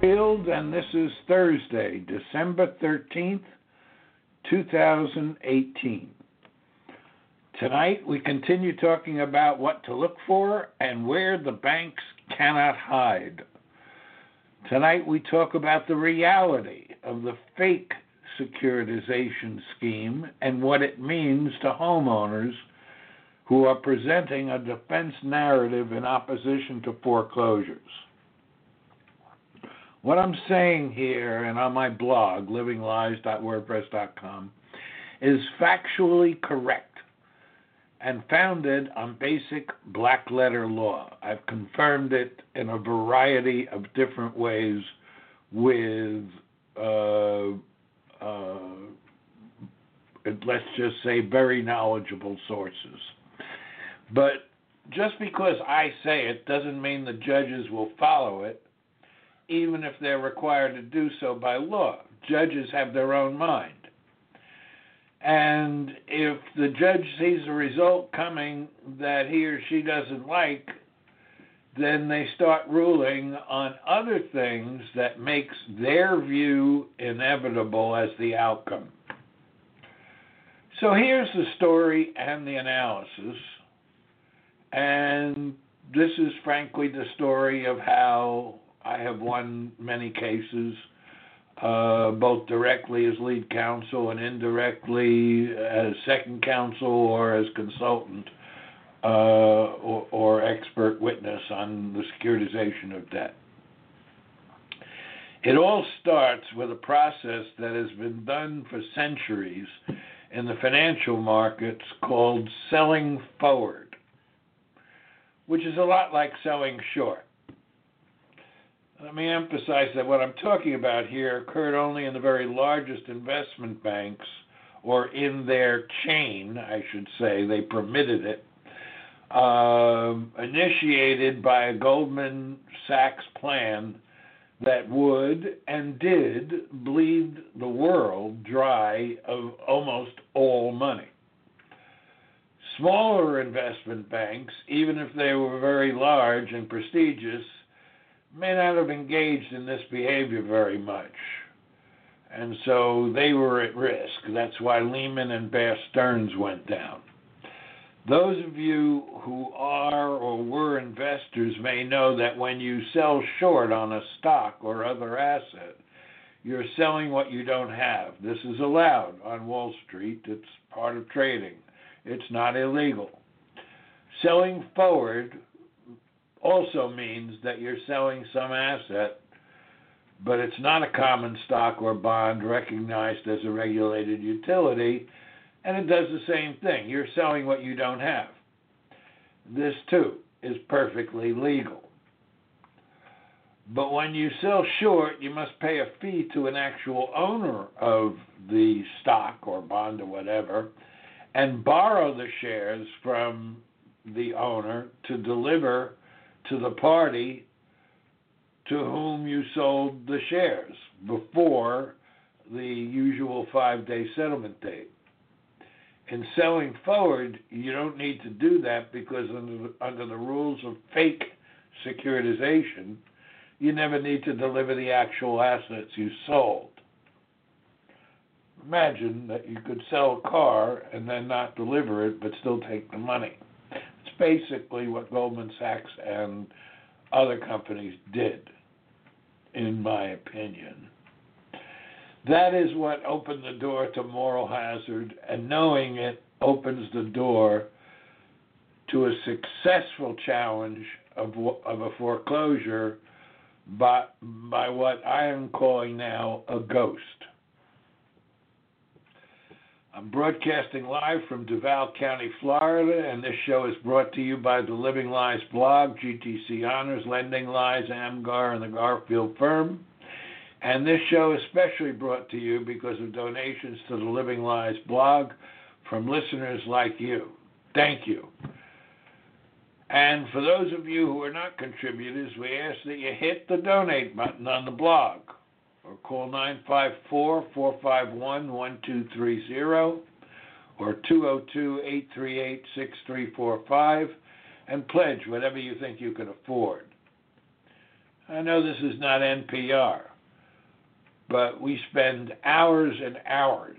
Hello, Neil Garfield, and this is Thursday, December 13th, 2018. Tonight we continue talking about what to look for and where the banks cannot hide. Tonight we talk about the reality of the fake securitization scheme and what it means to homeowners who are presenting a defense narrative in opposition to foreclosures. What I'm saying here and on my blog, livinglies.wordpress.com, is factually correct and founded on basic black letter law. I've confirmed it in a variety of different ways with, let's just say, very knowledgeable sources. But just because I say it doesn't mean the judges will follow it, even if they're required to do so by law. Judges have their own mind. And if the judge sees a result coming that he or she doesn't like, then they start ruling on other things that makes their view inevitable as the outcome. So here's the story and the analysis. And this is frankly the story of how I have won many cases, both directly as lead counsel and indirectly as second counsel or as consultant or expert witness on the securitization of debt. It all starts with a process that has been done for centuries in the financial markets called selling forward, which is a lot like selling short. Let me emphasize that what I'm talking about here occurred only in the very largest investment banks, or in their chain, I should say. They permitted it, initiated by a Goldman Sachs plan that would and did bleed the world dry of almost all money. Smaller investment banks, even if they were very large and prestigious, may not have engaged in this behavior very much. And so they were at risk. That's why Lehman and Bear Stearns went down. Those of you who are or were investors may know that when you sell short on a stock or other asset, you're selling what you don't have. This is allowed on Wall Street. It's part of trading. It's not illegal. Selling forward also means that you're selling some asset, but it's not a common stock or bond recognized as a regulated utility, and it does the same thing. You're selling what you don't have. This, too, is perfectly legal. But when you sell short, you must pay a fee to an actual owner of the stock or bond or whatever and borrow the shares from the owner to deliver to the party to whom you sold the shares before the usual 5-day settlement date. In selling forward, you don't need to do that because under the rules of fake securitization, you never need to deliver the actual assets you sold. Imagine that you could sell a car and then not deliver it but still take the money. Basically what Goldman Sachs and other companies did. in my opinion. That is what opened the door to moral hazard, and knowing it opens the door to a successful challenge of a foreclosure by what I am calling now a ghost. I'm broadcasting live from Duval County, Florida, and this show is brought to you by the Living Lies blog, GTC Honors, Lending Lies, Amgar, and the Garfield Firm. And this show is especially brought to you because of donations to the Living Lies blog from listeners like you. Thank you. And for those of you who are not contributors, we ask that you hit the donate button on the blog or call 954-451-1230 or 202-838-6345 and pledge whatever you think you can afford. I know this is not NPR, but we spend hours and hours,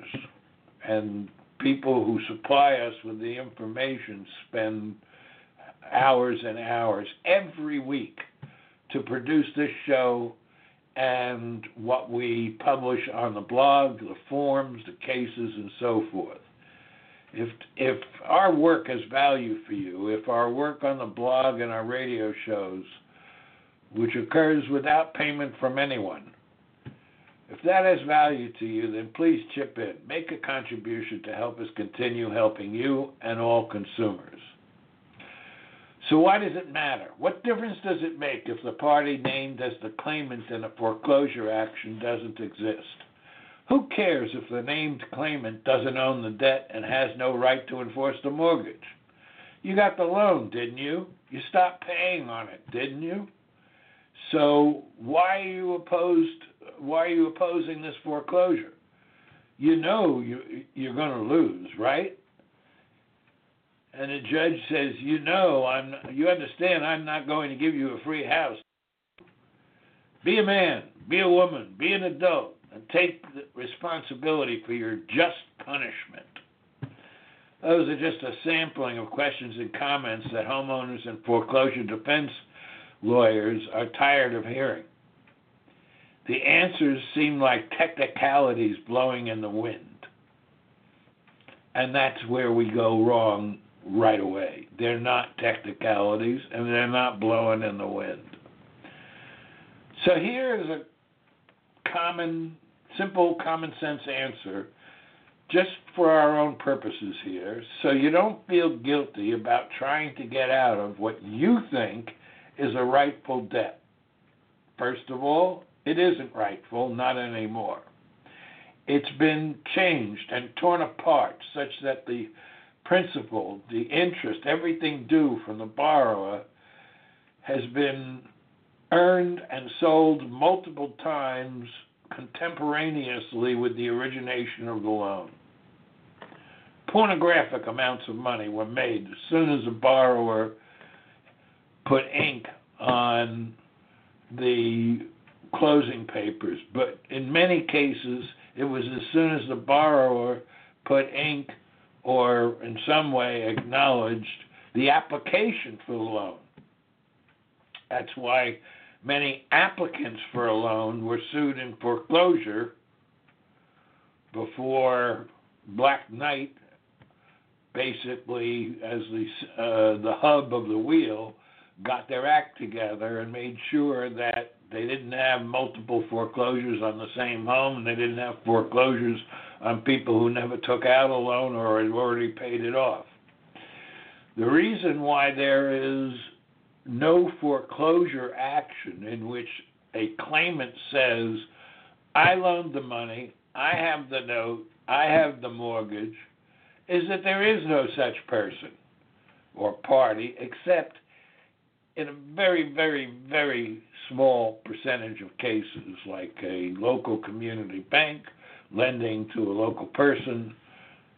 and people who supply us with the information spend hours and hours every week to produce this show and what we publish on the blog, the forms, the cases, and so forth. If our work has value for you, if our work on the blog and our radio shows, which occurs without payment from anyone, if that has value to you, then please chip in. Make a contribution to help us continue helping you and all consumers. So why does it matter? What difference does it make if the party named as the claimant in a foreclosure action doesn't exist? Who cares if the named claimant doesn't own the debt and has no right to enforce the mortgage? You got the loan, didn't you? You stopped paying on it, didn't you? So why are you opposed? Why are you opposing this foreclosure? You know you're going to lose, right? And the judge says, you know, you understand I'm not going to give you a free house. Be a man, be a woman, be an adult, and take responsibility for your just punishment. Those are just a sampling of questions and comments that homeowners and foreclosure defense lawyers are tired of hearing. The answers seem like technicalities blowing in the wind. And that's where we go wrong right away. They're not technicalities, and they're not blowing in the wind. So here is a simple common sense answer, just for our own purposes here, so you don't feel guilty about trying to get out of what you think is a rightful debt. First of all, it isn't rightful, not anymore. It's been changed and torn apart such that the principal, the interest, everything due from the borrower has been earned and sold multiple times contemporaneously with the origination of the loan. Pornographic amounts of money were made as soon as the borrower put ink on the closing papers, but in many cases, it was as soon as the borrower put ink or in some way acknowledged the application for the loan. That's why many applicants for a loan were sued in foreclosure before Black Knight, basically as the hub of the wheel, got their act together and made sure that they didn't have multiple foreclosures on the same home, and they didn't have foreclosures on people who never took out a loan or had already paid it off. The reason why there is no foreclosure action in which a claimant says, I loaned the money, I have the note, I have the mortgage, is that there is no such person or party except in a very, very, very small percentage of cases, like a local community bank lending to a local person.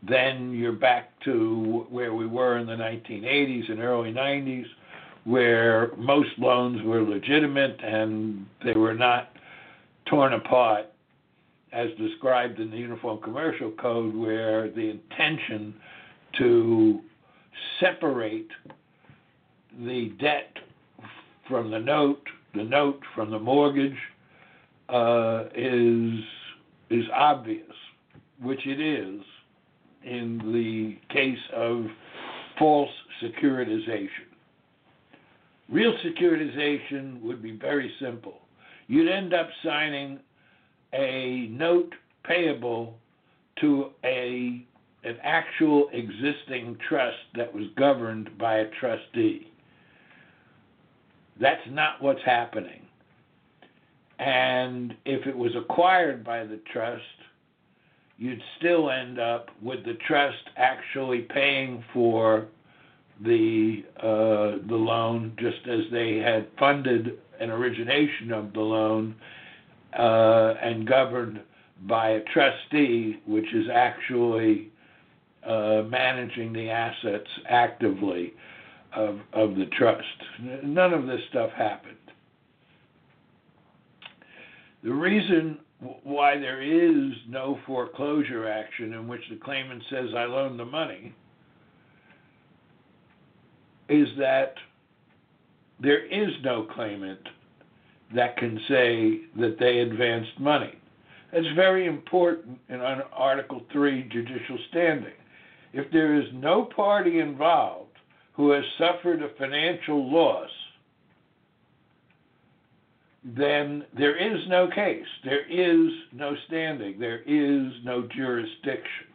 Then you're back to where we were in the 1980s and early 90s, where most loans were legitimate and they were not torn apart, as described in the Uniform Commercial Code, where the intention to separate the debt from the note from the mortgage, is obvious, which it is in the case of false securitization. Real securitization would be very simple. You'd end up signing a note payable to an actual existing trust that was governed by a trustee. That's not what's happening. And if it was acquired by the trust, you'd still end up with the trust actually paying for the loan, just as they had funded an origination of the loan and governed by a trustee, which is actually managing the assets actively of the trust. None of this stuff happened. The reason why there is no foreclosure action in which the claimant says, I loaned the money, is that there is no claimant that can say that they advanced money. That's very important in Article III judicial standing. If there is no party involved who has suffered a financial loss, then there is no case, there is no standing, there is no jurisdiction.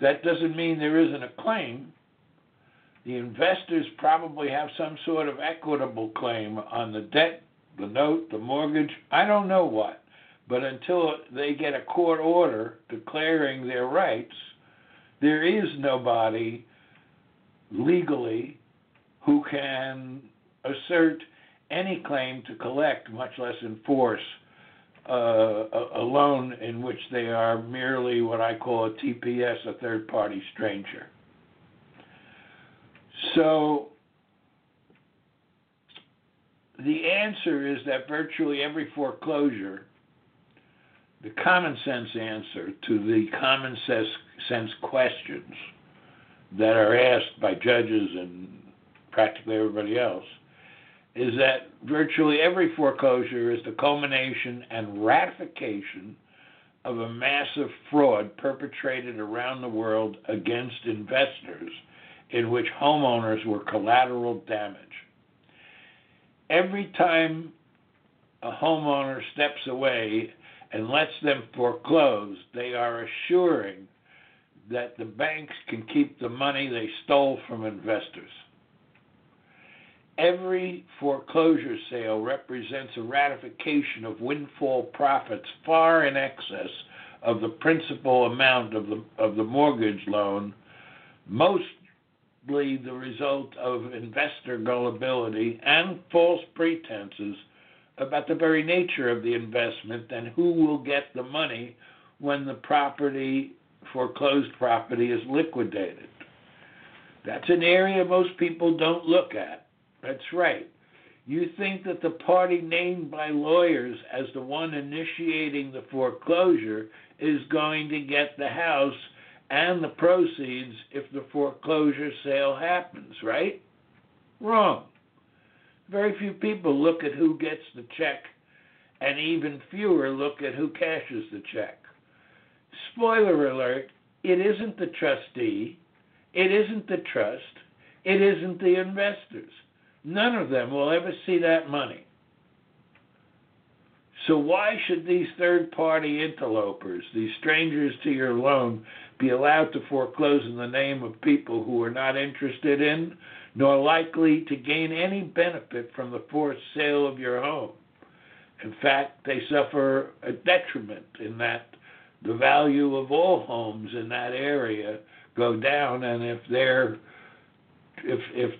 That doesn't mean there isn't a claim. The investors probably have some sort of equitable claim on the debt, the note, the mortgage, I don't know what. But until they get a court order declaring their rights, there is nobody legally who can assert any claim to collect, much less enforce, a loan in which they are merely what I call a TPS, a third-party stranger. So the answer is that virtually every foreclosure, the common sense answer to the common sense questions that are asked by judges and practically everybody else, is that virtually every foreclosure is the culmination and ratification of a massive fraud perpetrated around the world against investors in which homeowners were collateral damage. Every time a homeowner steps away and lets them foreclose, they are assuring that the banks can keep the money they stole from investors. Every foreclosure sale represents a ratification of windfall profits far in excess of the principal amount of the mortgage loan, mostly the result of investor gullibility and false pretenses about the very nature of the investment and who will get the money when the property, foreclosed property, is liquidated. That's an area most people don't look at. That's right. You think that the party named by lawyers as the one initiating the foreclosure is going to get the house and the proceeds if the foreclosure sale happens, right? Wrong. Very few people look at who gets the check, and even fewer look at who cashes the check. Spoiler alert, it isn't the trustee, it isn't the trust, it isn't the investors. None of them will ever see that money. So why should these third-party interlopers, these strangers to your loan, be allowed to foreclose in the name of people who are not interested in, nor likely to gain any benefit from the forced sale of your home? In fact, they suffer a detriment in that the value of all homes in that area go down, and if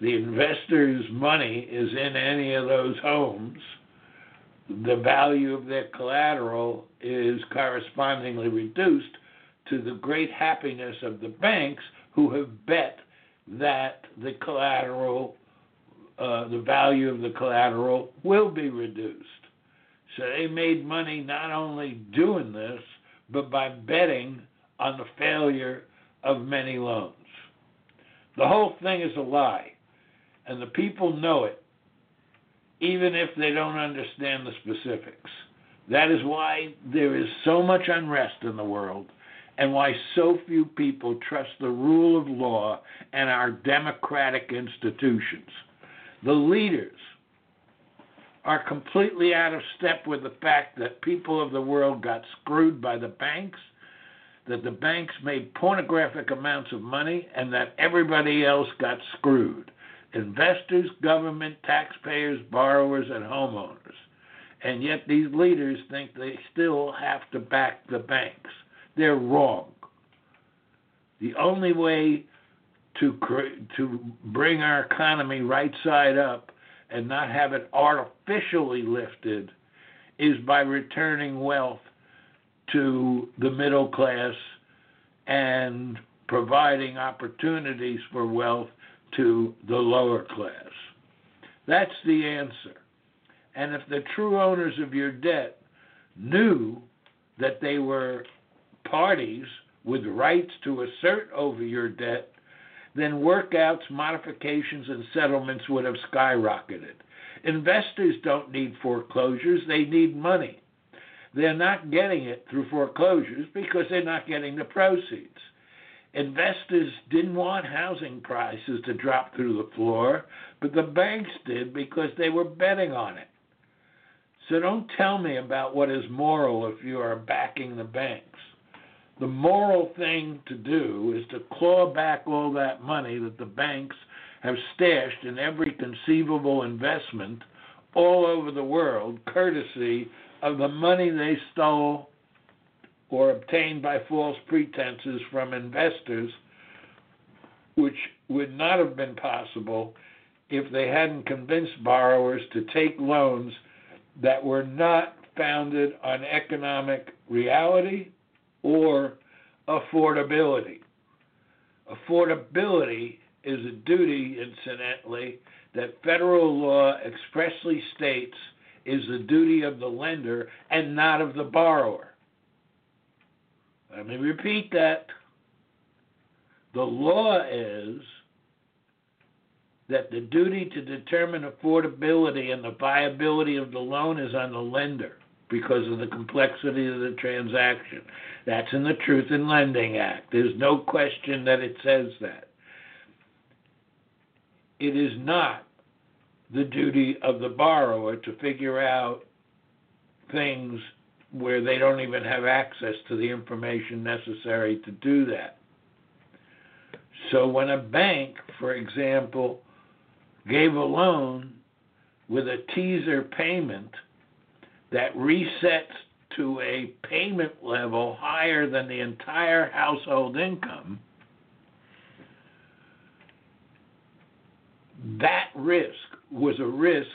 the investor's money is in any of those homes, the value of their collateral is correspondingly reduced to the great happiness of the banks who have bet that the collateral, the value of the collateral will be reduced. So they made money not only doing this, but by betting on the failure of many loans. The whole thing is a lie, and the people know it. even if they don't understand the specifics. That is why there is so much unrest in the world and why so few people trust the rule of law and our democratic institutions. The leaders are completely out of step with the fact that people of the world got screwed by the banks, that the banks made pornographic amounts of money, and that everybody else got screwed. Investors, government, taxpayers, borrowers, and homeowners. And yet these leaders think they still have to back the banks. They're wrong. The only way to bring our economy right side up and not have it artificially lifted is by returning wealth to the middle class and providing opportunities for wealth to the lower class. That's the answer. And if the true owners of your debt knew that they were parties with rights to assert over your debt, then workouts, modifications, and settlements would have skyrocketed. Investors don't need foreclosures. They need money. They're not getting it through foreclosures because they're not getting the proceeds. Investors didn't want housing prices to drop through the floor, but the banks did because they were betting on it. So don't tell me about what is moral if you are backing the banks. The moral thing to do is to claw back all that money that the banks have stashed in every conceivable investment all over the world, courtesy of the money they stole or obtained by false pretenses from investors, which would not have been possible if they hadn't convinced borrowers to take loans that were not founded on economic reality or affordability. Affordability is a duty, incidentally, that federal law expressly states is the duty of the lender and not of the borrower. Let me repeat that. The law is that the duty to determine affordability and the viability of the loan is on the lender because of the complexity of the transaction. That's in the Truth in Lending Act. There's no question that it says that. It is not the duty of the borrower to figure out things where they don't even have access to the information necessary to do that. So when a bank, for example, gave a loan with a teaser payment that resets to a payment level higher than the entire household income, that risk was a risk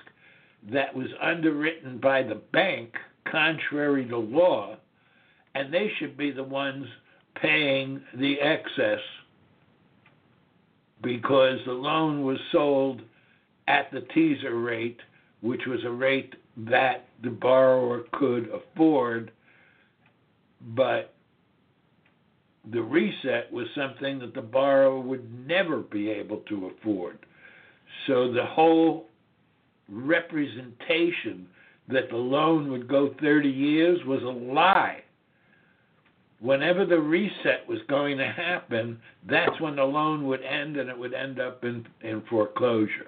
that was underwritten by the bank contrary to law, and they should be the ones paying the excess because the loan was sold at the teaser rate, which was a rate that the borrower could afford, but the reset was something that the borrower would never be able to afford. So the whole representation that the loan would go 30 years was a lie. Whenever the reset was going to happen, that's when the loan would end, and it would end up in foreclosure.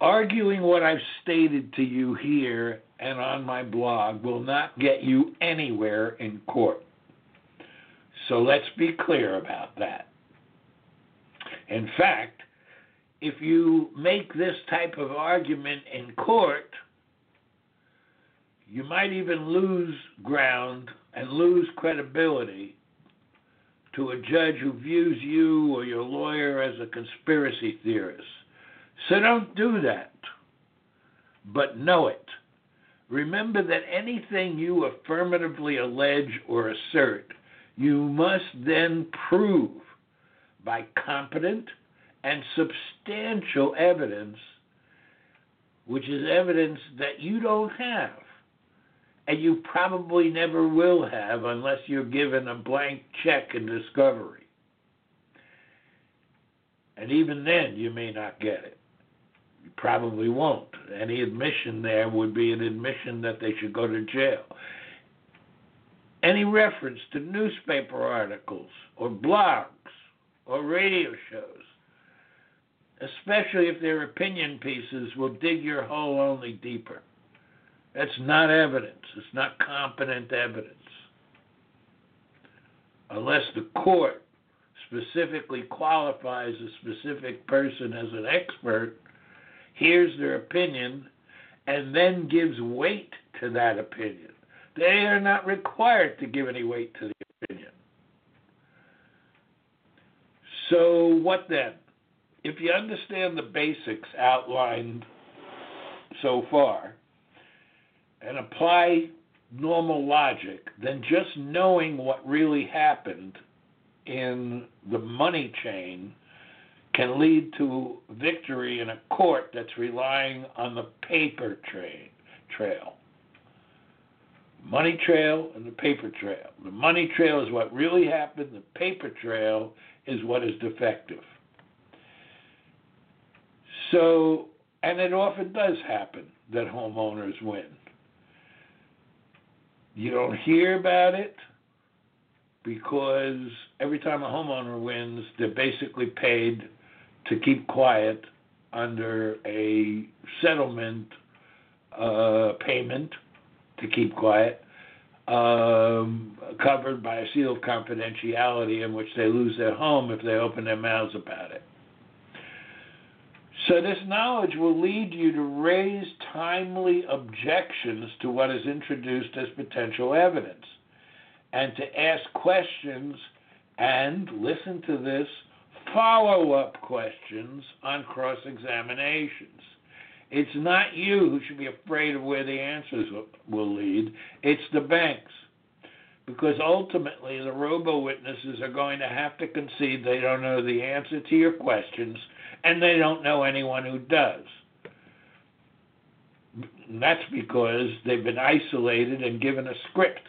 Arguing what I've stated to you here and on my blog will not get you anywhere in court. So let's be clear about that. In fact, if you make this type of argument in court, you might even lose ground and lose credibility to a judge who views you or your lawyer as a conspiracy theorist. So don't do that, but know it. Remember that anything you affirmatively allege or assert, you must then prove by competent and substantial evidence, which is evidence that you don't have, and you probably never will have unless you're given a blank check in discovery. And even then, you may not get it. You probably won't. Any admission there would be an admission that they should go to jail. Any reference to newspaper articles or blogs or radio shows, especially if they're opinion pieces, will dig your hole only deeper. That's not evidence. It's not competent evidence. Unless the court specifically qualifies a specific person as an expert, hears their opinion, and then gives weight to that opinion. They are not required to give any weight to the opinion. So what then? If you understand the basics outlined so far and apply normal logic, then just knowing what really happened in the money chain can lead to victory in a court that's relying on the paper trail. Money trail and the paper trail. The money trail is what really happened. The paper trail is what is defective. So, and it often does happen that homeowners win. You don't hear about it because every time a homeowner wins, they're basically paid to keep quiet under a settlement payment to keep quiet, covered by a seal of confidentiality in which they lose their home if they open their mouths about it. So this knowledge will lead you to raise timely objections to what is introduced as potential evidence and to ask questions and, listen to this, follow-up questions on cross-examinations. It's not you who should be afraid of where the answers will lead. It's the banks, because ultimately the robo-witnesses are going to have to concede they don't know the answer to your questions, and they don't know anyone who does. And that's because they've been isolated and given a script.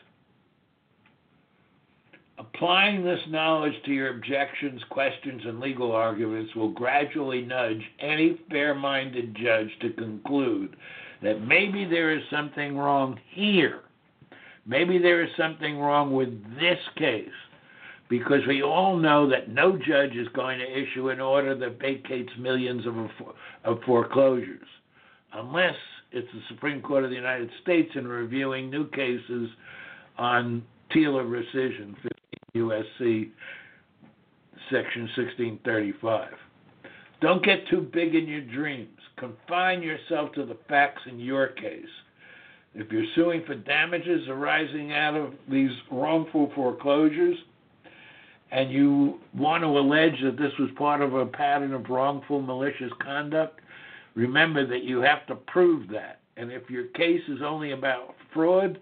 Applying this knowledge to your objections, questions, and legal arguments will gradually nudge any fair-minded judge to conclude that maybe there is something wrong here. Maybe there is something wrong with this case, because we all know that no judge is going to issue an order that vacates millions of foreclosures, unless it's the Supreme Court of the United States in reviewing new cases on TILA Rescission, 15 U.S.C. Section 1635. Don't get too big in your dreams. Confine yourself to the facts in your case. If you're suing for damages arising out of these wrongful foreclosures, and you want to allege that this was part of a pattern of wrongful, malicious conduct, remember that you have to prove that. And if your case is only about fraud,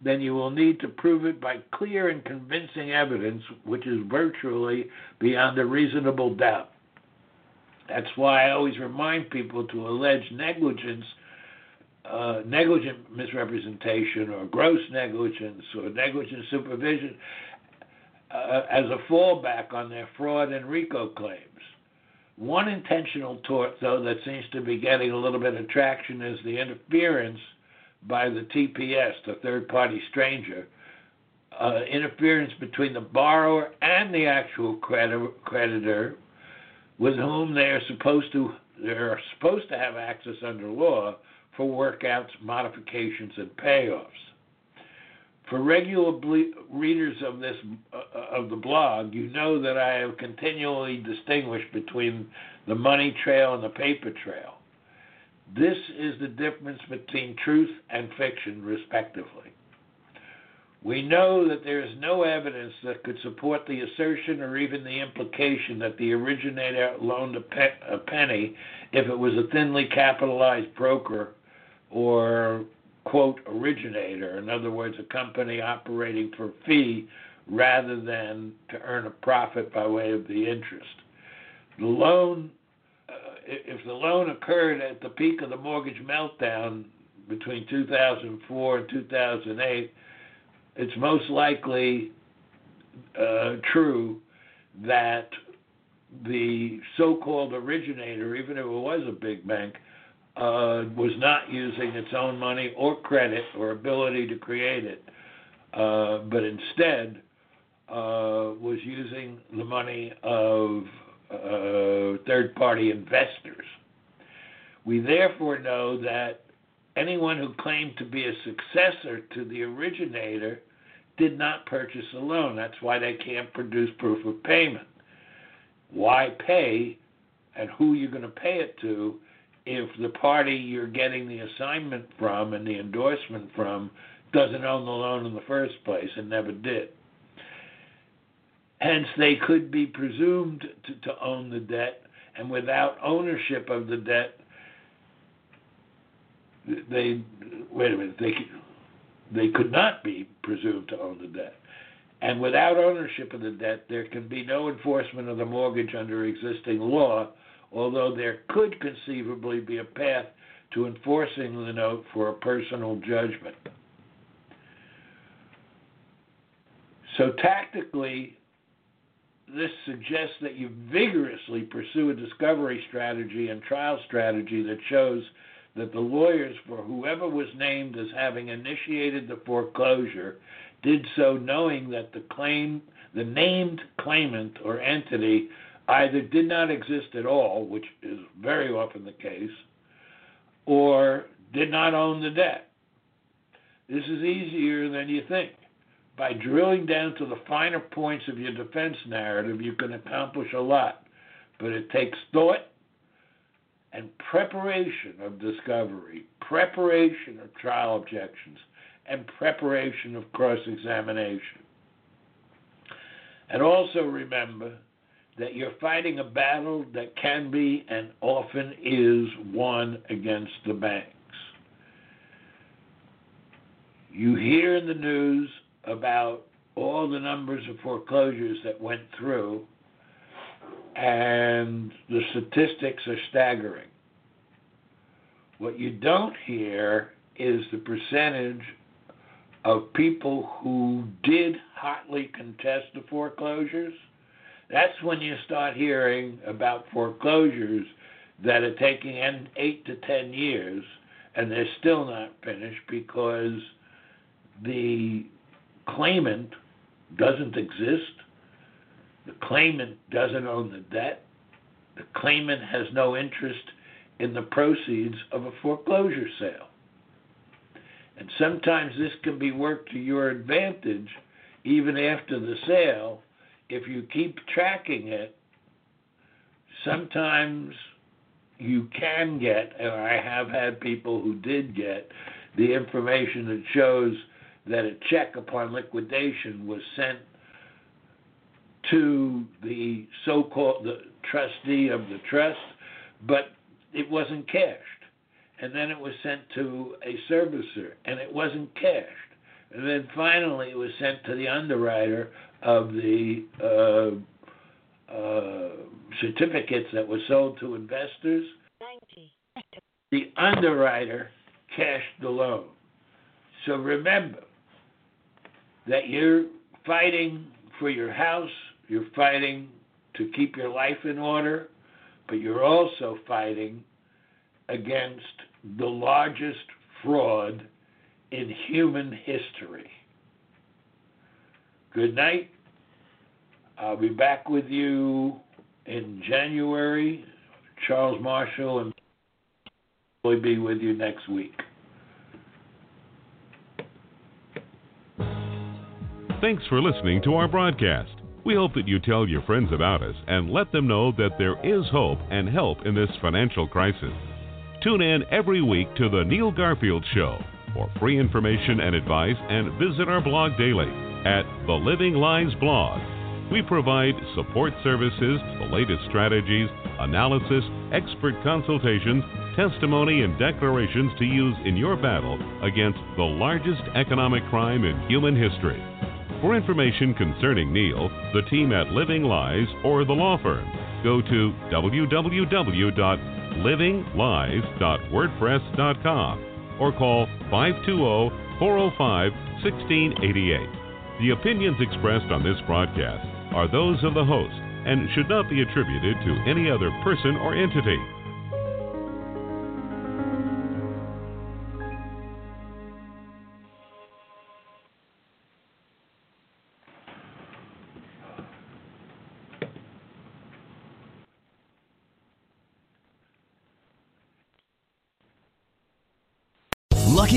then you will need to prove it by clear and convincing evidence, which is virtually beyond a reasonable doubt. That's why I always remind people to allege negligence, negligent misrepresentation or gross negligence or negligent supervision, as a fallback on their fraud and RICO claims. One intentional tort, though, that seems to be getting a little bit of traction is the interference by the TPS, the third-party stranger, interference between the borrower and the actual creditor with whom they are supposed to have access under law for workouts, modifications, and payoffs. For regular readers of this of the blog, you know that I have continually distinguished between the money trail and the paper trail. This is the difference between truth and fiction, respectively. We know that there is no evidence that could support the assertion or even the implication that the originator loaned a penny if it was a thinly capitalized broker or quote, originator, in other words, a company operating for fee rather than to earn a profit by way of the interest. The loan, if the loan occurred at the peak of the mortgage meltdown between 2004 and 2008, it's most likely true that the so-called originator, even if it was a big bank, was not using its own money or credit or ability to create it, but instead was using the money of third-party investors. We therefore know that anyone who claimed to be a successor to the originator did not purchase a loan. That's why they can't produce proof of payment. Why pay, and who you're going to pay it to, if the party you're getting the assignment from and the endorsement from doesn't own the loan in the first place and never did? Hence, they could be presumed to own the debt, and without ownership of the debt, they could not be presumed to own the debt. And without ownership of the debt, there can be no enforcement of the mortgage under existing law, although there could conceivably be a path to enforcing the note for a personal judgment. So tactically, this suggests that you vigorously pursue a discovery strategy and trial strategy that shows that the lawyers for whoever was named as having initiated the foreclosure did so knowing that the named claimant or entity either did not exist at all, which is very often the case, or did not own the debt. This is easier than you think. By drilling down to the finer points of your defense narrative, you can accomplish a lot, but it takes thought and preparation of discovery, preparation of trial objections, and preparation of cross-examination. And also remember that you're fighting a battle that can be and often is won against the banks. You hear in the news about all the numbers of foreclosures that went through, and the statistics are staggering. What you don't hear is the percentage of people who did hotly contest the foreclosures. That's when you start hearing about foreclosures that are taking 8 to 10 years, and they're still not finished because the claimant doesn't exist. The claimant doesn't own the debt. The claimant has no interest in the proceeds of a foreclosure sale. And sometimes this can be worked to your advantage even after the sale. If you keep tracking it, sometimes you can get, and I have had people who did get, the information that shows that a check upon liquidation was sent to the so-called the trustee of the trust, but it wasn't cashed. And then it was sent to a servicer, and it wasn't cashed. And then finally it was sent to the underwriter of the certificates that were sold to investors. The underwriter cashed the loan. So remember that you're fighting for your house, you're fighting to keep your life in order, but you're also fighting against the largest fraud in human history. Good night. I'll be back with you in January. Charles Marshall, and we'll be with you next week. Thanks for listening to our broadcast. We hope that you tell your friends about us and let them know that there is hope and help in this financial crisis. Tune in every week to The Neil Garfield Show for free information and advice, and visit our blog daily at The Living Lies blog. We provide support services, the latest strategies, analysis, expert consultations, testimony, and declarations to use in your battle against the largest economic crime in human history. For information concerning Neil, the team at Living Lies, or the law firm, go to www.livinglies.wordpress.com or call 520-405-1688. The opinions expressed on this broadcast are those of the host and should not be attributed to any other person or entity.